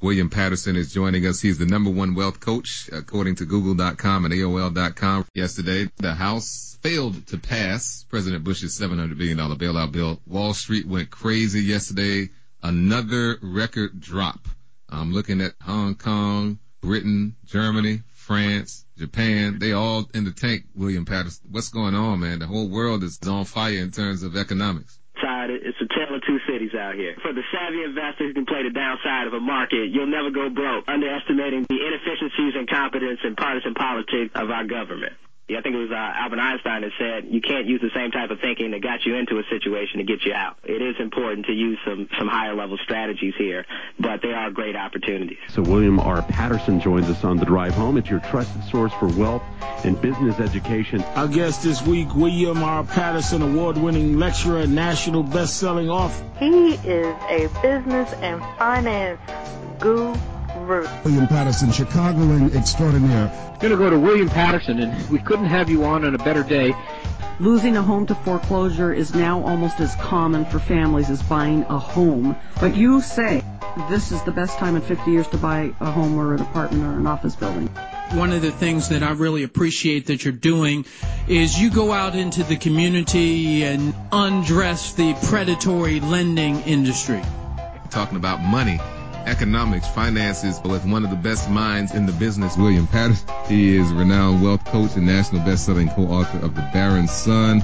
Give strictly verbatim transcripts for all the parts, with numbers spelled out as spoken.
William Patterson is joining us. He's the number one wealth coach, according to Google dot com and A O L dot com. Yesterday, the House failed to pass President Bush's seven hundred billion dollars bailout bill. Wall Street went crazy yesterday. Another record drop. I'm looking at Hong Kong, Britain, Germany, France, Japan. They all in the tank, William Patterson. What's going on, man? The whole world is on fire in terms of economics. It's a tale of two cities out here. For the savvy investor who can play the downside of a market, you'll never go broke underestimating the inefficiencies, incompetence, and partisan politics of our government. Yeah, I think it was uh, Albert Einstein that said, you can't use the same type of thinking that got you into a situation to get you out. It is important to use some, some higher-level strategies here, but they are great opportunities. So William R. Patterson joins us on The Drive Home. It's your trusted source for wealth and business education. Our guest this week, William R. Patterson, award-winning lecturer, national best-selling author. He is a business and finance guru. William Patterson, Chicagoan extraordinaire. I'm going to go to William Patterson, and we couldn't have you on on a better day. Losing a home to foreclosure is now almost as common for families as buying a home. But you say this is the best time in fifty years to buy a home or an apartment or an office building. One of the things that I really appreciate that you're doing is you go out into the community and undress the predatory lending industry. Talking about money. Economics, finances, with one of the best minds in the business, William Patterson. He is a renowned wealth coach and national best-selling co-author of The Baron's Son.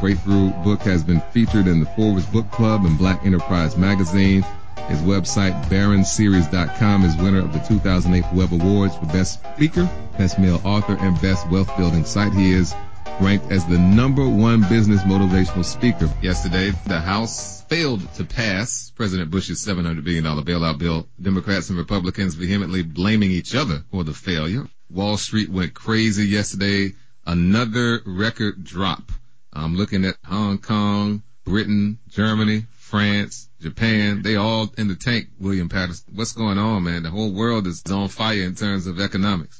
Breakthrough book has been featured in the Forbes Book Club and Black Enterprise Magazine. His website, Baron Series dot com, is winner of the two thousand eight Web Awards for Best Speaker, Best Male Author, and Best Wealth Building Site. He is ranked as the number one business motivational speaker. Yesterday, the House failed to pass President Bush's seven hundred billion dollars bailout bill. Democrats and Republicans vehemently blaming each other for the failure. Wall Street went crazy yesterday. Another record drop. I'm looking at Hong Kong, Britain, Germany, France, Japan. They all in the tank, William Patterson. What's going on, man? The whole world is on fire in terms of economics.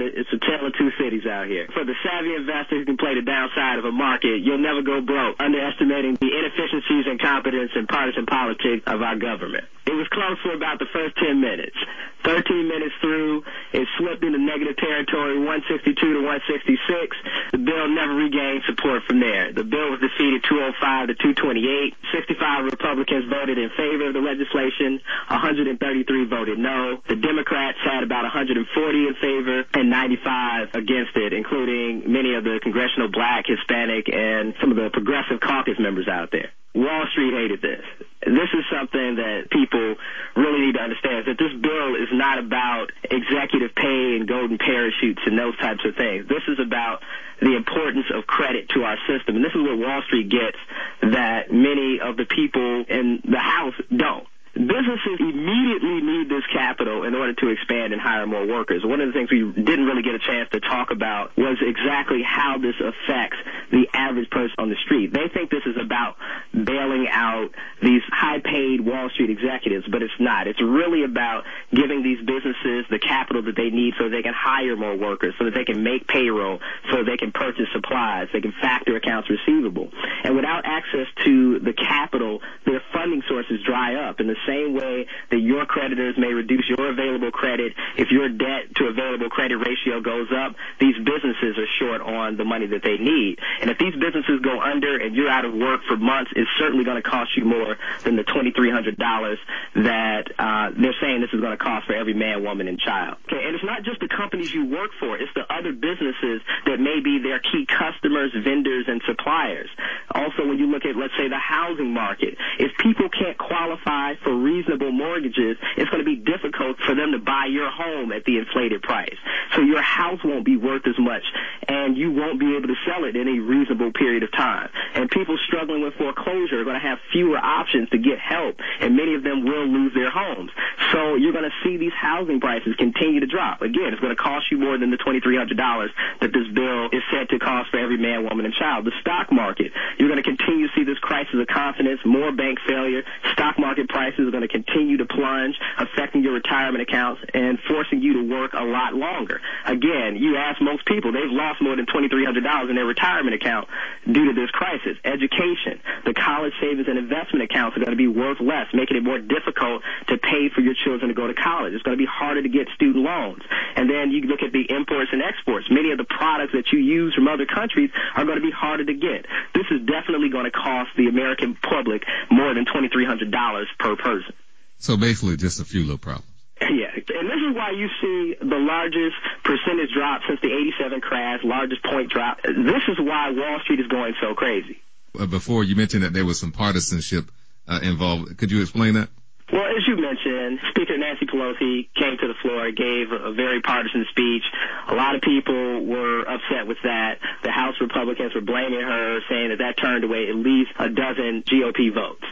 It's a tale of two cities out here. For the savvy investor who can play the downside of a market, you'll never go broke underestimating the inefficiencies, incompetence, and partisan politics of our government. It was close for about the first ten minutes. thirteen minutes through, it slipped into negative territory, one sixty-two to one sixty-six. The bill never regained support from there. The bill was defeated two oh five to two twenty-eight. sixty-five Republicans voted in favor of the legislation. one hundred thirty-three voted no. The Democrats had about one hundred forty in favor and ninety-five against it, including many of the congressional black, Hispanic, and some of the progressive caucus members out there. Wall Street hated this. This is something that people really need to understand, that this bill is not about executive pay and golden parachutes and those types of things. This is about the importance of credit to our system. And this is what Wall Street gets that many of the people in the House don't. Businesses immediately need this capital in order to expand and hire more workers. One of the things we didn't really get a chance to talk about was exactly how this affects the average person on the street. They think this is about bailing out these high-paid Wall Street executives, but it's not. It's really about giving these businesses the capital that they need so they can hire more workers, so that they can make payroll, so they can purchase supplies, they can factor accounts receivable. And without access to the capital, their funding sources dry up, and the same way that your creditors may reduce your available credit. If your debt to available credit ratio goes up, these businesses are short on the money that they need. And if these businesses go under and you're out of work for months, it's certainly going to cost you more than the two thousand three hundred dollars that uh, they're saying this is going to cost for every man, woman, and child. Okay, and it's not just the companies you work for. It's the other businesses that may be their key customers, vendors, and suppliers. Also, when you look at, let's say, the housing market, if people can't qualify for reasonable mortgages, it's going to be difficult for them to buy your home at the inflated price. So your house won't be worth as much, and you won't be able to sell it in a reasonable period of time. And people struggling with foreclosure are going to have fewer options to get help, and many of them will lose their homes. So you're going to see these housing prices continue to drop. Again, it's going to cost you more than the two thousand three hundred dollars that this bill is said to cost for every man, woman, and child. The stock market, you're going to continue to see this crisis of confidence, more bank failure, stock market prices is going to continue to plunge, affecting your retirement accounts and forcing you to work a lot longer. Again, you ask most people, they've lost more than two thousand three hundred dollars in their retirement account due to this crisis. Education, the college savings and investment accounts are going to be worth less, making it more difficult to pay for your children to go to college. It's going to be harder to get student loans. And then you look at the imports and exports. Many of the products that you use from other countries are going to be harder to get. This is definitely going to cost the American public more than two thousand three hundred dollars per person. So basically just a few little problems. Yeah, and this is why you see the largest percentage drop since the eighty-seven crash, largest point drop. This is why Wall Street is going so crazy. Before, you mentioned that there was some partisanship uh, involved. Could you explain that? Well, as you mentioned, Speaker Nancy Pelosi came to the floor, gave a very partisan speech. A lot of people were upset with that. The House Republicans were blaming her, saying that that turned away at least a dozen G O P votes.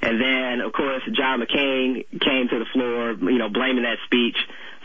And then, of course, John McCain came to the floor, you know, blaming that speech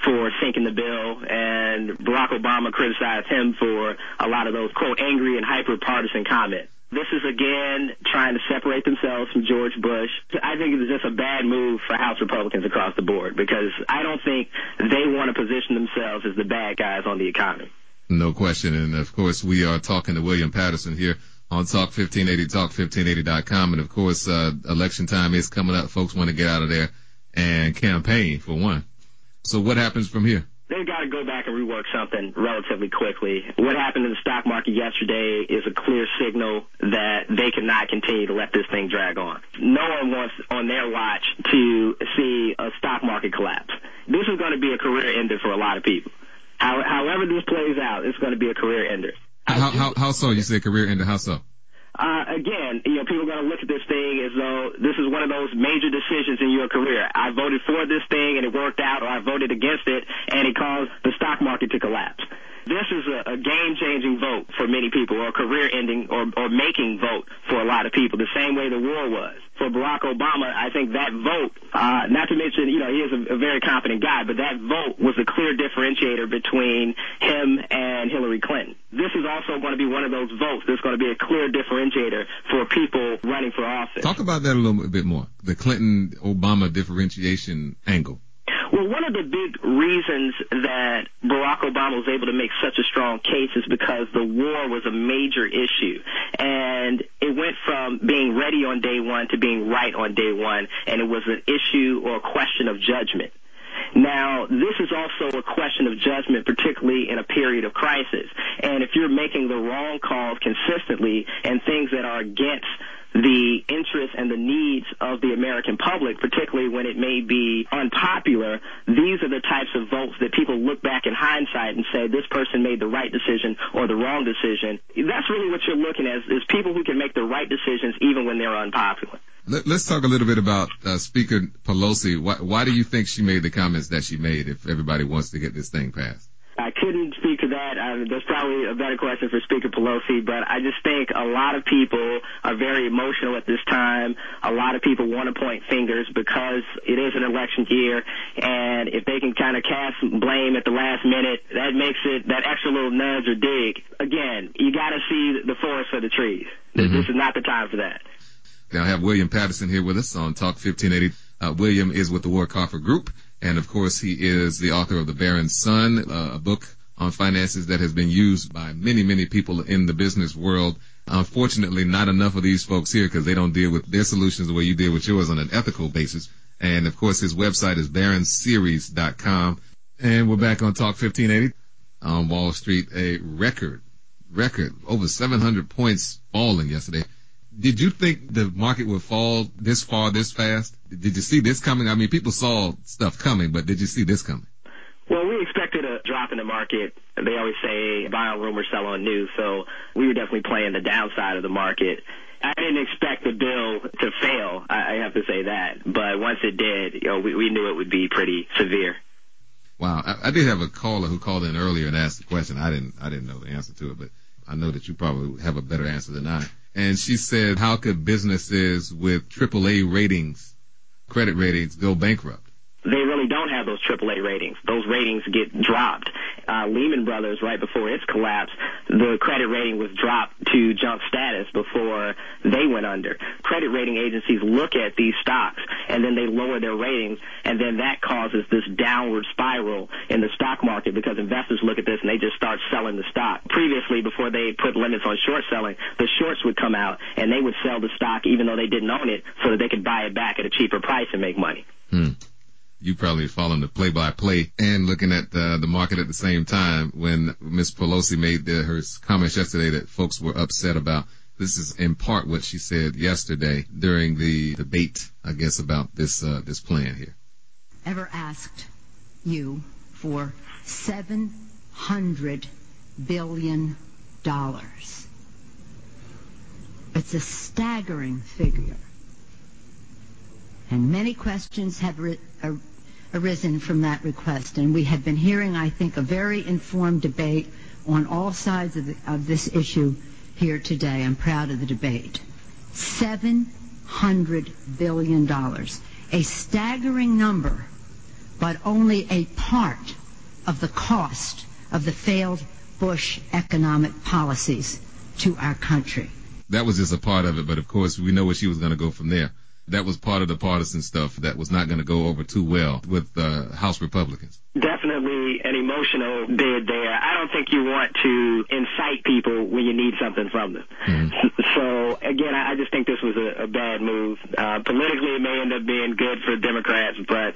for sinking the bill, and Barack Obama criticized him for a lot of those, quote, angry and hyper-partisan comments. This is, again, trying to separate themselves from George Bush. I think it's just a bad move for House Republicans across the board because I don't think they want to position themselves as the bad guys on the economy. No question. And, of course, we are talking to William Patterson here on Talk fifteen eighty, talk fifteen eighty dot com. And, of course, uh, election time is coming up. Folks want to get out of there and campaign, for one. So what happens from here? They've got to go back and rework something relatively quickly. What happened in the stock market yesterday is a clear signal that they cannot continue to let this thing drag on. No one wants on their watch to see a stock market collapse. This is going to be a career ender for a lot of people. However this plays out, it's going to be a career ender. How, how, how so? You say career ender. How so? Uh, again, you know, people are going to look at this thing as though this is one of those major decisions in your career. I voted for this thing and it worked out, or I voted against it and it caused the stock market to collapse. This is a, a game-changing vote for many people, or a career-ending or, or making vote for a lot of people, the same way the war was. For Barack Obama, I think that vote, uh, not to mention, you know, he is a, a very competent guy, but that vote was a clear differentiator between him and Hillary Clinton. This is also going to be one of those votes that's going to be a clear differentiator for people running for office. Talk about that a little bit more, the Clinton-Obama differentiation angle. Well, one of the big reasons that Barack Obama was able to make such a strong case is because the war was a major issue. And it went from being ready on day one to being right on day one, and it was an issue or a question of judgment. Now, this is also a question of judgment, particularly in a period of crisis. And if you're making the wrong calls consistently and things that are against the interests and the needs of the American public, particularly when it may be unpopular, these are the types of votes that people look back in hindsight and say, this person made the right decision or the wrong decision. That's really what you're looking at, is people who can make the right decisions even when they're unpopular. Let's talk a little bit about uh, Speaker Pelosi. Why, why do you think she made the comments that she made if everybody wants to get this thing passed? I couldn't speak to that. Uh, that's probably a better question for Speaker Pelosi, but I just think a lot of people are very emotional at this time. A lot of people want to point fingers because it is an election year, and if they can kind of cast blame at the last minute, that makes it that extra little nudge or dig. Again, you got to see the forest for the trees. Mm-hmm. This is not the time for that. Now I have William Patterson here with us on Talk fifteen eighty. Uh, William is with the War Coffer Group. And, of course, he is the author of The Baron's Son, a book on finances that has been used by many, many people in the business world. Unfortunately, not enough of these folks here because they don't deal with their solutions the way you deal with yours on an ethical basis. And, of course, his website is Baron Series dot com. And we're back on Talk fifteen eighty on Wall Street. A record, record, over seven hundred points falling yesterday. Did you think the market would fall this far, this fast? Did you see this coming? I mean, people saw stuff coming, but did you see this coming? Well, we expected a drop in the market. They always say buy on rumor, sell on news. So we were definitely playing the downside of the market. I didn't expect the bill to fail, I have to say that. But once it did, you know, we, we knew it would be pretty severe. Wow. I, I did have a caller who called in earlier and asked the question. I didn't, I didn't know the answer to it, but I know that you probably have a better answer than I. And she said, how could businesses with triple A ratings, credit ratings, go bankrupt? They really don't have those triple A ratings. Those ratings get dropped. Uh, Lehman Brothers, right before its collapse, the credit rating was dropped to junk status before they went under. Credit rating agencies look at these stocks, and then they lower their ratings, and then that causes this downward spiral in the stock market because investors look at this and they just start selling the stock. Previously, before they put limits on short selling, the shorts would come out, and they would sell the stock even though they didn't own it so that they could buy it back at a cheaper price and make money. Hmm. You probably following the play-by-play and looking at uh, the market at the same time when Miz Pelosi made the, her comments yesterday that folks were upset about. This is in part what she said yesterday during the debate, I guess, about this uh, this plan here. Ever asked you for seven hundred billion dollars. It's a staggering figure. And many questions have re- ar- arisen from that request, and we have been hearing, I think, a very informed debate on all sides of, the, of this issue here today. I'm proud of the debate. seven hundred billion dollars, a staggering number, but only a part of the cost of the failed Bush economic policies to our country. That was just a part of it, but of course we know where she was going to go from there. That was part of the partisan stuff that was not going to go over too well with uh, House Republicans. Definitely an emotional bid there. I don't think you want to incite people when you need something from them. Mm-hmm. So, again, I just think this was a, a bad move. Uh, politically, it may end up being good for Democrats, but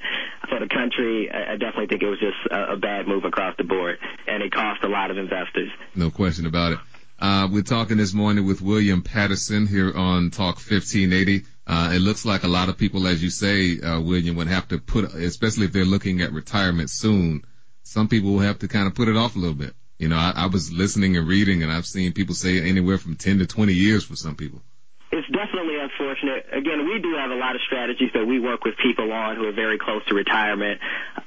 for the country, I, I definitely think it was just a, a bad move across the board, and it cost a lot of investors. No question about it. Uh, we're talking this morning with William Patterson here on Talk fifteen eighty. Uh, it looks like a lot of people, as you say, uh, William, would have to put, especially if they're looking at retirement soon, some people will have to kind of put it off a little bit. You know, I, I was listening and reading, and I've seen people say anywhere from ten to twenty years for some people. It's definitely unfortunate. Again, we do have a lot of strategies that we work with people on who are very close to retirement.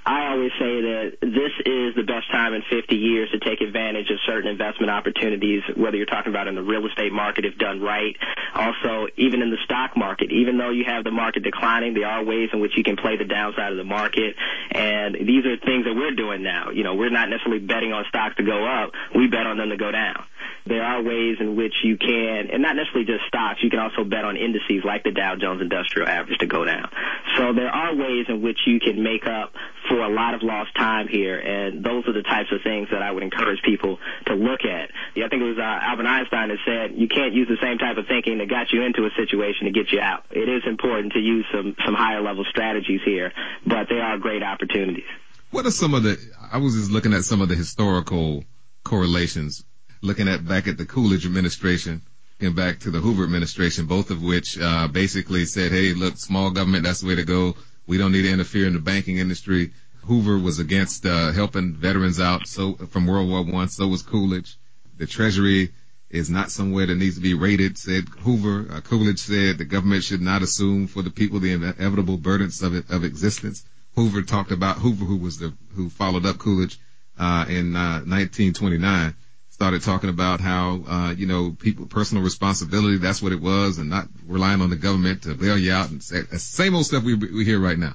I always say that this is the best time in fifty years to take advantage of certain investment opportunities, whether you're talking about in the real estate market if done right. Also, even in the stock market, even though you have the market declining, there are ways in which you can play the downside of the market. And these are things that we're doing now. You know, we're not necessarily betting on stocks to go up. We bet on them to go down. There are ways in which you can, and not necessarily just stocks, you can also bet on indices like the Dow Jones Industrial Average to go down. So there are ways in which you can make up for a lot of lost time here, and those are the types of things that I would encourage people to look at. Yeah, I think it was uh, Albert Einstein that said, you can't use the same type of thinking that got you into a situation to get you out. It is important to use some, some higher-level strategies here, but they are great opportunities. What are some of the, I was just looking at some of the historical correlations, looking at back at the Coolidge administration and back to the Hoover administration, both of which uh, basically said, hey, look, small government, that's the way to go. We don't need to interfere in the banking industry. Hoover was against uh, helping veterans out so from World War One, so was Coolidge. The Treasury is not somewhere that needs to be raided, said Hoover. Uh, Coolidge said the government should not assume for the people the inevitable burdens of, it, of existence. Hoover talked about Hoover, who was the who followed up Coolidge uh, in uh, nineteen twenty-nine. Started talking about how, uh, you know, people, personal responsibility, that's what it was, and not relying on the government to bail you out. And say, same old stuff we, we hear right now.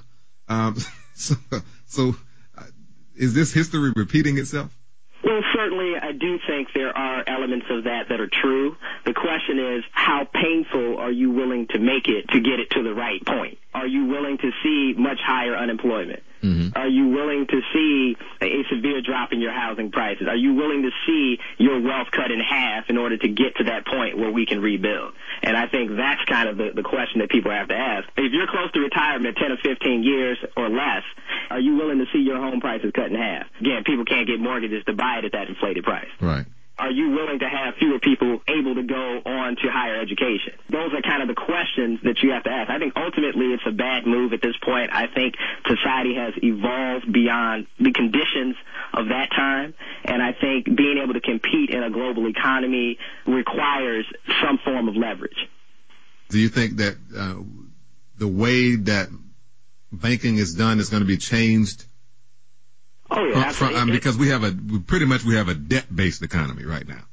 Um, so, so uh, is this history repeating itself? Well, certainly, I do think there are elements of that that are true. The question is, how painful are you willing to make it to get it to the right point? Are you willing to see much higher unemployment? Mm-hmm. Are you willing to see a severe drop in your housing prices? Are you willing to see your wealth cut in half in order to get to that point where we can rebuild? And I think that's kind of the, the question that people have to ask. If you're close to retirement, ten or fifteen years or less, are you willing to see your home prices cut in half? Again, people can't get mortgages to buy it at that inflated price. Right. Are you willing to have fewer people able to go on to higher education? Those are kind of the questions that you have to ask. I think ultimately it's a bad move at this point. I think society has evolved beyond the conditions of that time, and I think being able to compete in a global economy requires some form of leverage. Do you think that uh, the way that banking is done is going to be changed? Oh yeah, from, from, um, because we have a pretty much we have a debt-based economy right now.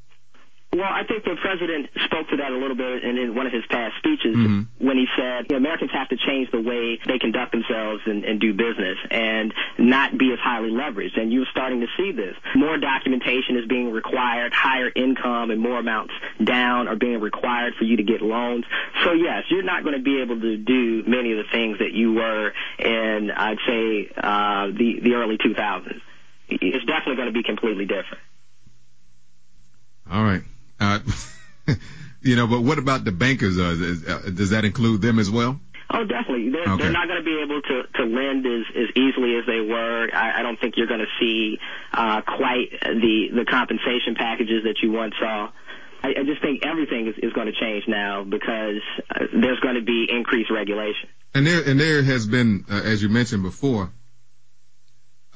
Well, I think the president spoke to that a little bit in, in one of his past speeches mm-hmm. when he said, you know, Americans have to change the way they conduct themselves and, and do business and not be as highly leveraged. And you're starting to see this. More documentation is being required, higher income and more amounts down are being required for you to get loans. So, yes, you're not going to be able to do many of the things that you were in, I'd say, uh, the, the early two thousands. It's definitely going to be completely different. All right. Uh, you know, but what about the bankers? Uh, is, uh, does that include them as well? Oh, definitely. They're, okay. they're not going to be able to, to lend as, as easily as they were. I, I don't think you're going to see uh, quite the, the compensation packages that you once saw. I, I just think everything is, is going to change now because uh, there's going to be increased regulation. And there, and there has been, uh, as you mentioned before,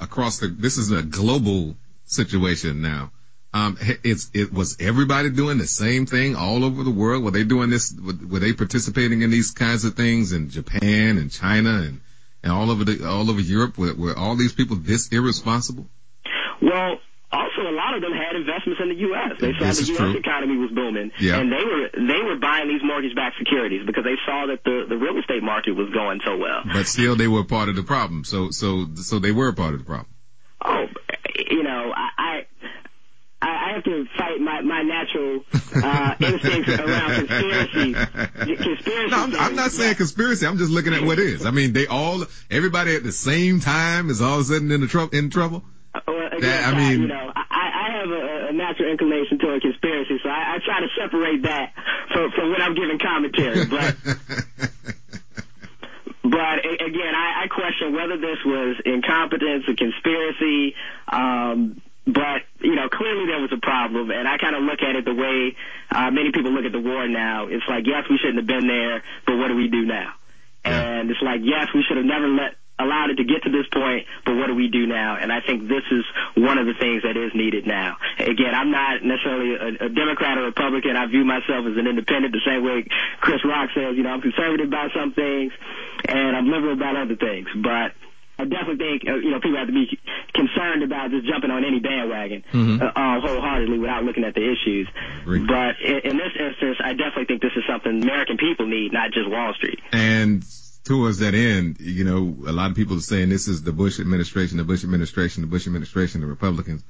across the, this is a global situation now. Um, it's, it was everybody doing the same thing all over the world? Were they doing this? Were they participating in these kinds of things in Japan and China and, and all over the, all over Europe? Were, were all these people this irresponsible? Well, also a lot of them had investments in the U S. They saw the U S economy was booming, yeah. and they were they were buying these mortgage-backed securities because they saw that the, the real estate market was going so well. But still, they were part of the problem. So so so they were part of the problem. Oh, you know, I. I I have to fight my, my natural uh, instincts around conspiracy. conspiracy no, I'm, I'm not saying conspiracy. I'm just looking at what is. I mean, they all, everybody at the same time is all of a sudden in, the tru- in trouble. Uh, well, again, that, I mean, I, you know, I, I have a, a natural inclination toward conspiracy, so I, I try to separate that from, from what I'm giving commentary. But. But, again, I, I question whether this was incompetence or conspiracy. Um But, you know, clearly there was a problem, and I kind of look at it the way uh, many people look at the war now. It's like, yes, we shouldn't have been there, but what do we do now? And it's like, yes, we should have never let allowed it to get to this point, but what do we do now? And I think this is one of the things that is needed now. Again, I'm not necessarily a, a Democrat or Republican. I view myself as an independent the same way Chris Rock says, you know, I'm conservative about some things, and I'm liberal about other things. But I definitely think, you know, people have to be concerned about just jumping on any bandwagon mm-hmm. uh, wholeheartedly without looking at the issues. Agreed. But in, in this instance, I definitely think this is something American people need, not just Wall Street. And towards that end, you know, a lot of people are saying this is the Bush administration, the Bush administration, the Bush administration, the Republicans.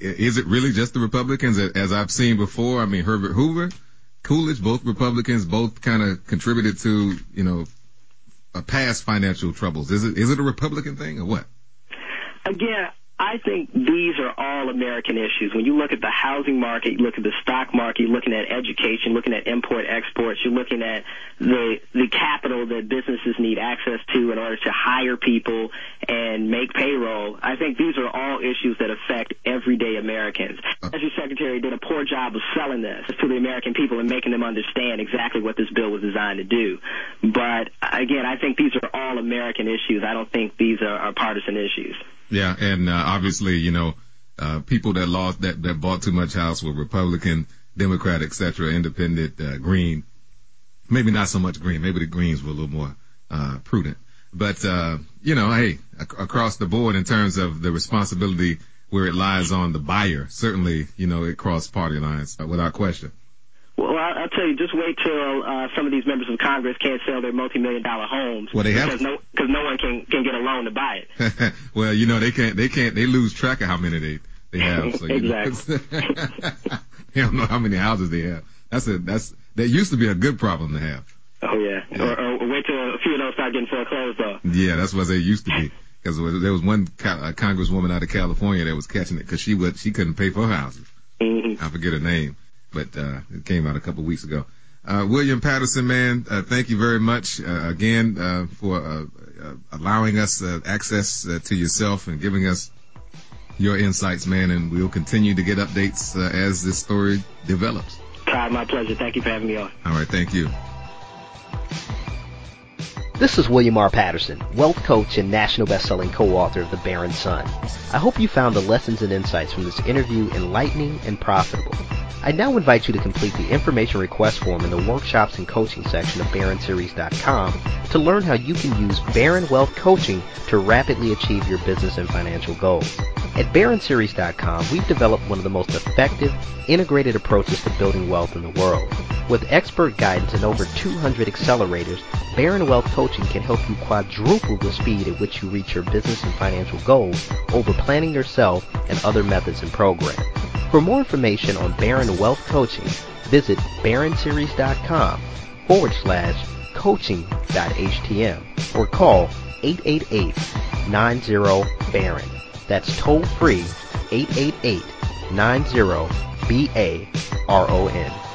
Is it really just the Republicans? As I've seen before, I mean, Herbert Hoover, Coolidge, both Republicans, both kind of contributed to, you know, past financial troubles. Is it is it a Republican thing or what? Again, I think these are all American issues. When you look at the housing market, you look at the stock market, you're looking at education, looking at import-exports, you're looking at the the capital that businesses need access to in order to hire people and make payroll. I think these are all issues that affect everyday Americans. As your secretary did a poor job of selling this to the American people and making them understand exactly what this bill was designed to do. But, again, I think these are all American issues. I don't think these are, are partisan issues. Yeah, and uh, obviously, you know, uh, people that lost that, that bought too much house were Republican, Democrat, et cetera, independent, uh, green. Maybe not so much green. Maybe the Greens were a little more uh, prudent. But, uh, you know, hey, ac- across the board in terms of the responsibility where it lies on the buyer, certainly, you know, it crossed party lines uh, without question. Well, I'll tell you, just wait till uh, some of these members of Congress can't sell their multi-million dollar homes well, they have because no, because no one can, can get a loan to buy it. Well, you know, they can't, they can't, they lose track of how many they, they have. So, exactly. They don't know how many houses they have. That's a, that's, that used to be a good problem to have. Oh, yeah. yeah. Or, or wait till a few of those start getting foreclosed, though. Yeah, that's what they used to be. Because there was one co- congresswoman out of California that was catching it because she would, she couldn't pay for her houses. Mm-hmm. I forget her name. But uh, it came out a couple of weeks ago. Uh, William Patterson, man, uh, thank you very much uh, again uh, for uh, uh, allowing us uh, access uh, to yourself and giving us your insights, man. And we'll continue to get updates uh, as this story develops. Todd, my pleasure. Thank you for having me on. All right, thank you. This is William R. Patterson, wealth coach and national best-selling co-author of The Baron's Son. I hope you found the lessons and insights from this interview enlightening and profitable. I now invite you to complete the information request form in the workshops and coaching section of Baron Series dot com to learn how you can use Baron Wealth Coaching to rapidly achieve your business and financial goals. At Baron Series dot com, we've developed one of the most effective, integrated approaches to building wealth in the world. With expert guidance and over two hundred accelerators, Baron Wealth Coaching can help you quadruple the speed at which you reach your business and financial goals over planning yourself and other methods and programs. For more information on Baron Wealth Coaching, visit Baron Series dot com forward slash coaching.htm or call eight eight eight, nine zero, Baron. That's toll free, eight eight eight, nine zero, B A R O N.